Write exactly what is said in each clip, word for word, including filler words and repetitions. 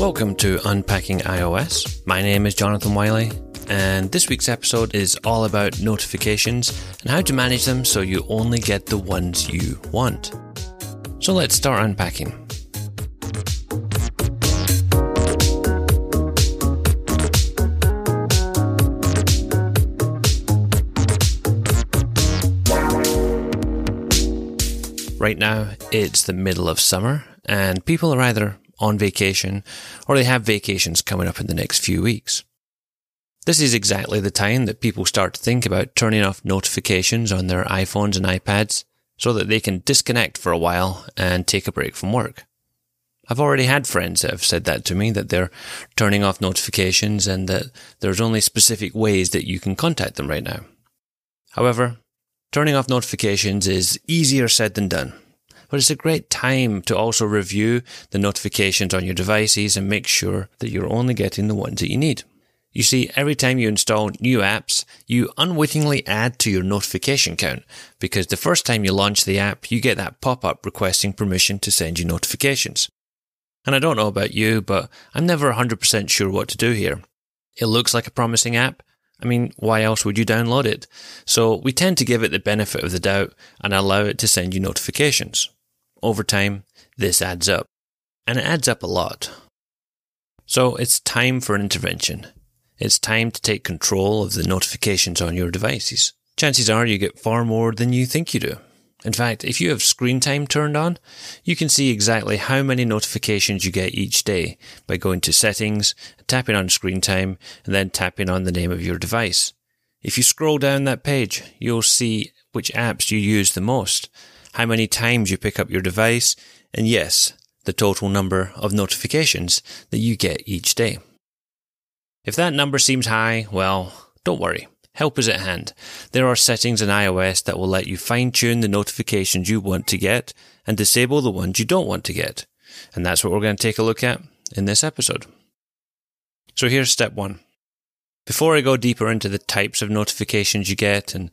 Welcome to Unpacking iOS. My name is Jonathan Wiley, and this week's episode is all about notifications and how to manage them so you only get the ones you want. So let's start unpacking. Right now, it's the middle of summer, and people are either on vacation or they have vacations coming up in the next few weeks. This is exactly the time that people start to think about turning off notifications on their iPhones and iPads so that they can disconnect for a while and take a break from work. I've already had friends that have said that to me, that they're turning off notifications and that there's only specific ways that you can contact them right now. However, turning off notifications is easier said than done, but it's a great time to also review the notifications on your devices and make sure that you're only getting the ones that you need. You see, every time you install new apps, you unwittingly add to your notification count, because the first time you launch the app, you get that pop-up requesting permission to send you notifications. And I don't know about you, but I'm never one hundred percent sure what to do here. It looks like a promising app. I mean, why else would you download it? So we tend to give it the benefit of the doubt and allow it to send you notifications. Over time, this adds up. And it adds up a lot. So it's time for an intervention. It's time to take control of the notifications on your devices. Chances are you get far more than you think you do. In fact, if you have screen time turned on, you can see exactly how many notifications you get each day by going to settings, tapping on screen time, and then tapping on the name of your device. If you scroll down that page, you'll see which apps you use the most, how many times you pick up your device, and yes, the total number of notifications that you get each day. If that number seems high, well, don't worry. Help is at hand. There are settings in iOS that will let you fine-tune the notifications you want to get and disable the ones you don't want to get. And that's what we're going to take a look at in this episode. So here's step one. Before I go deeper into the types of notifications you get, and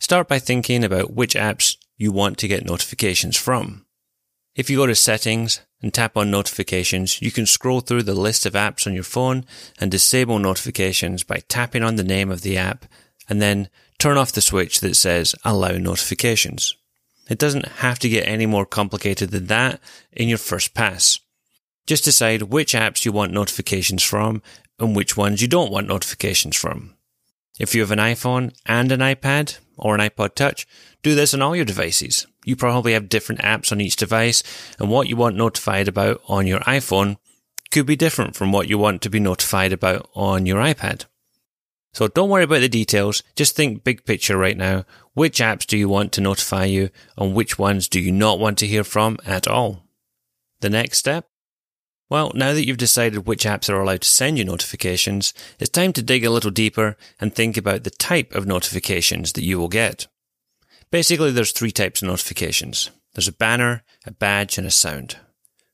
start by thinking about which apps you want to get notifications from. If you go to Settings and tap on Notifications, you can scroll through the list of apps on your phone and disable notifications by tapping on the name of the app and then turn off the switch that says Allow Notifications. It doesn't have to get any more complicated than that in your first pass. Just decide which apps you want notifications from and which ones you don't want notifications from. If you have an iPhone and an iPad or an iPod Touch, do this on all your devices. You probably have different apps on each device, and what you want notified about on your iPhone could be different from what you want to be notified about on your iPad. So don't worry about the details, just think big picture right now. Which apps do you want to notify you, and which ones do you not want to hear from at all? The next step? Well, now that you've decided which apps are allowed to send you notifications, it's time to dig a little deeper and think about the type of notifications that you will get. Basically, there's three types of notifications. There's a banner, a badge, and a sound.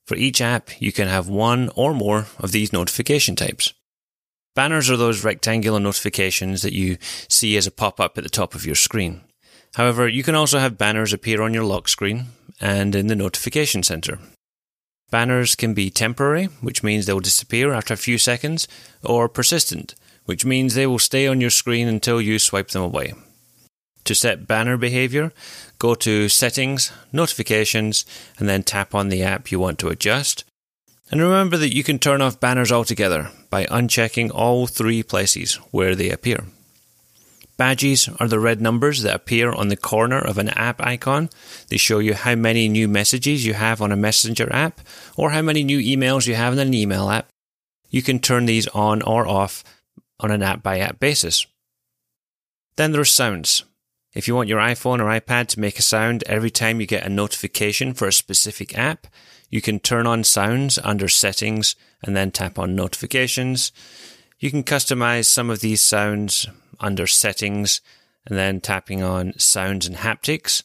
For each app, you can have one or more of these notification types. Banners are those rectangular notifications that you see as a pop-up at the top of your screen. However, you can also have banners appear on your lock screen and in the notification center. Banners can be temporary, which means they'll disappear after a few seconds, or persistent, which means they will stay on your screen until you swipe them away. To set banner behavior, go to Settings, Notifications, and then tap on the app you want to adjust. And remember that you can turn off banners altogether by unchecking all three places where they appear. Badges are the red numbers that appear on the corner of an app icon. They show you how many new messages you have on a messenger app or how many new emails you have in an email app. You can turn these on or off on an app-by-app basis. Then there are sounds. If you want your iPhone or iPad to make a sound every time you get a notification for a specific app, you can turn on sounds under Settings and then tap on Notifications. You can customize some of these sounds under Settings and then tapping on Sounds and Haptics,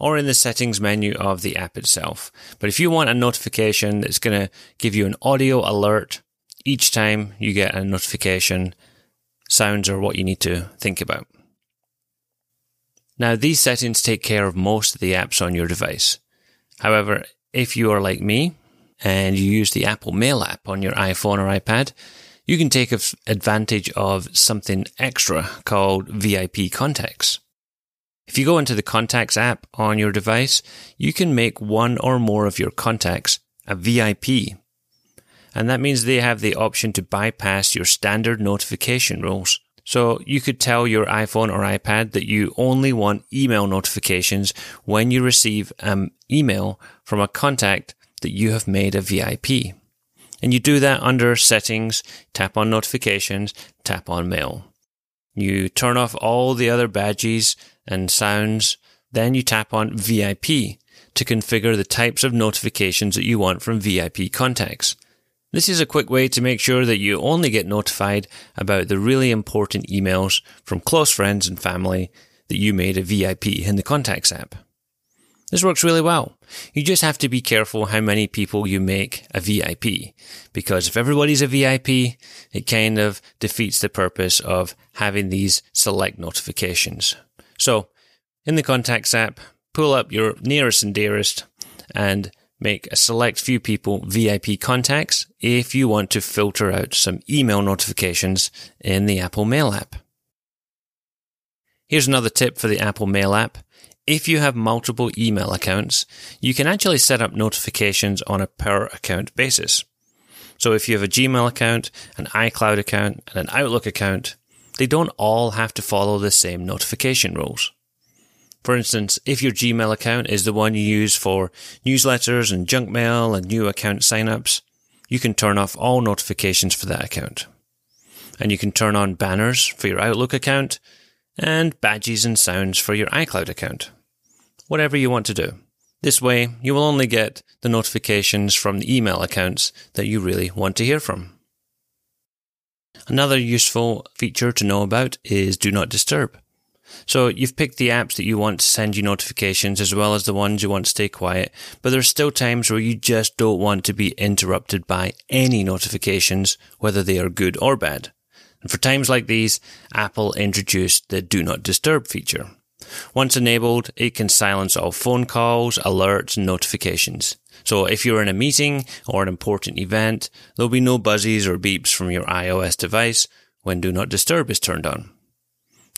or in the Settings menu of the app itself. But if you want a notification that's going to give you an audio alert each time you get a notification, sounds are what you need to think about. Now, these settings take care of most of the apps on your device. However, if you are like me and you use the Apple Mail app on your iPhone or iPad, you can take advantage of something extra called V I P contacts. If you go into the Contacts app on your device, you can make one or more of your contacts a V I P. And that means they have the option to bypass your standard notification rules. So you could tell your iPhone or iPad that you only want email notifications when you receive an email from a contact that you have made a V I P. And you do that under Settings, tap on Notifications, tap on Mail. You turn off all the other badges and sounds, then you tap on V I P to configure the types of notifications that you want from V I P contacts. This is a quick way to make sure that you only get notified about the really important emails from close friends and family that you made a V I P in the Contacts app. This works really well. You just have to be careful how many people you make a V I P, because if everybody's a V I P, it kind of defeats the purpose of having these select notifications. So, in the Contacts app, pull up your nearest and dearest and make a select few people V I P contacts if you want to filter out some email notifications in the Apple Mail app. Here's another tip for the Apple Mail app. If you have multiple email accounts, you can actually set up notifications on a per account basis. So if you have a Gmail account, an iCloud account, and an Outlook account, they don't all have to follow the same notification rules. For instance, if your Gmail account is the one you use for newsletters and junk mail and new account signups, you can turn off all notifications for that account. And you can turn on banners for your Outlook account and badges and sounds for your iCloud account. Whatever you want to do. This way, you will only get the notifications from the email accounts that you really want to hear from. Another useful feature to know about is Do Not Disturb. So you've picked the apps that you want to send you notifications as well as the ones you want to stay quiet, but there's still times where you just don't want to be interrupted by any notifications, whether they are good or bad. And for times like these, Apple introduced the Do Not Disturb feature. Once enabled, it can silence all phone calls, alerts, and notifications. So if you're in a meeting or an important event, there'll be no buzzes or beeps from your iOS device when Do Not Disturb is turned on.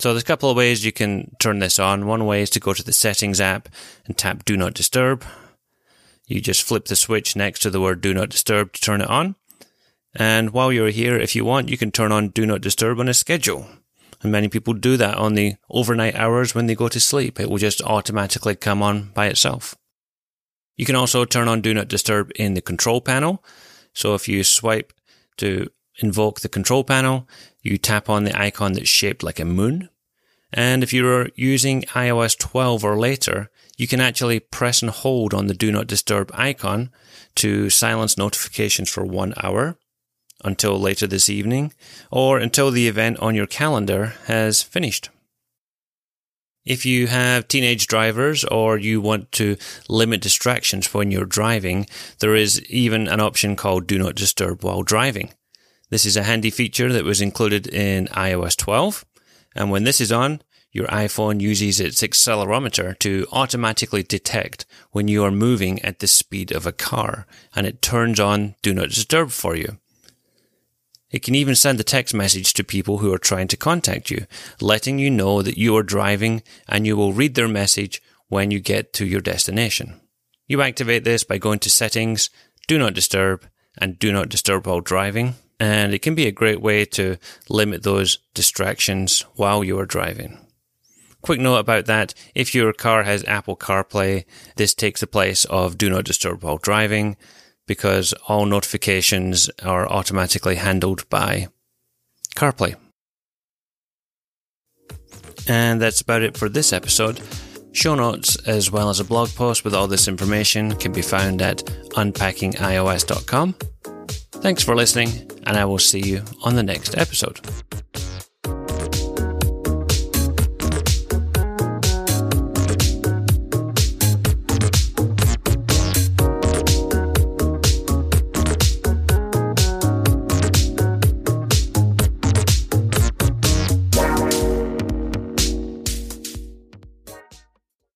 So there's a couple of ways you can turn this on. One way is to go to the Settings app and tap Do Not Disturb. You just flip the switch next to the word Do Not Disturb to turn it on. And while you're here, if you want, you can turn on Do Not Disturb on a schedule. And many people do that on the overnight hours when they go to sleep. It will just automatically come on by itself. You can also turn on Do Not Disturb in the control panel. So if you swipe to invoke the control panel, you tap on the icon that's shaped like a moon. And if you're using iOS twelve or later, you can actually press and hold on the Do Not Disturb icon to silence notifications for one hour. Until later this evening, or until the event on your calendar has finished. If you have teenage drivers or you want to limit distractions when you're driving, there is even an option called Do Not Disturb While Driving. This is a handy feature that was included in iOS twelve, and when this is on, your iPhone uses its accelerometer to automatically detect when you are moving at the speed of a car, and it turns on Do Not Disturb for you. It can even send a text message to people who are trying to contact you, letting you know that you are driving and you will read their message when you get to your destination. You activate this by going to Settings, Do Not Disturb, and Do Not Disturb While Driving, and it can be a great way to limit those distractions while you are driving. Quick note about that, if your car has Apple CarPlay, this takes the place of Do Not Disturb While Driving, because all notifications are automatically handled by CarPlay. And that's about it for this episode. Show notes as well as a blog post with all this information can be found at unpacking i O S dot com. Thanks for listening, and I will see you on the next episode.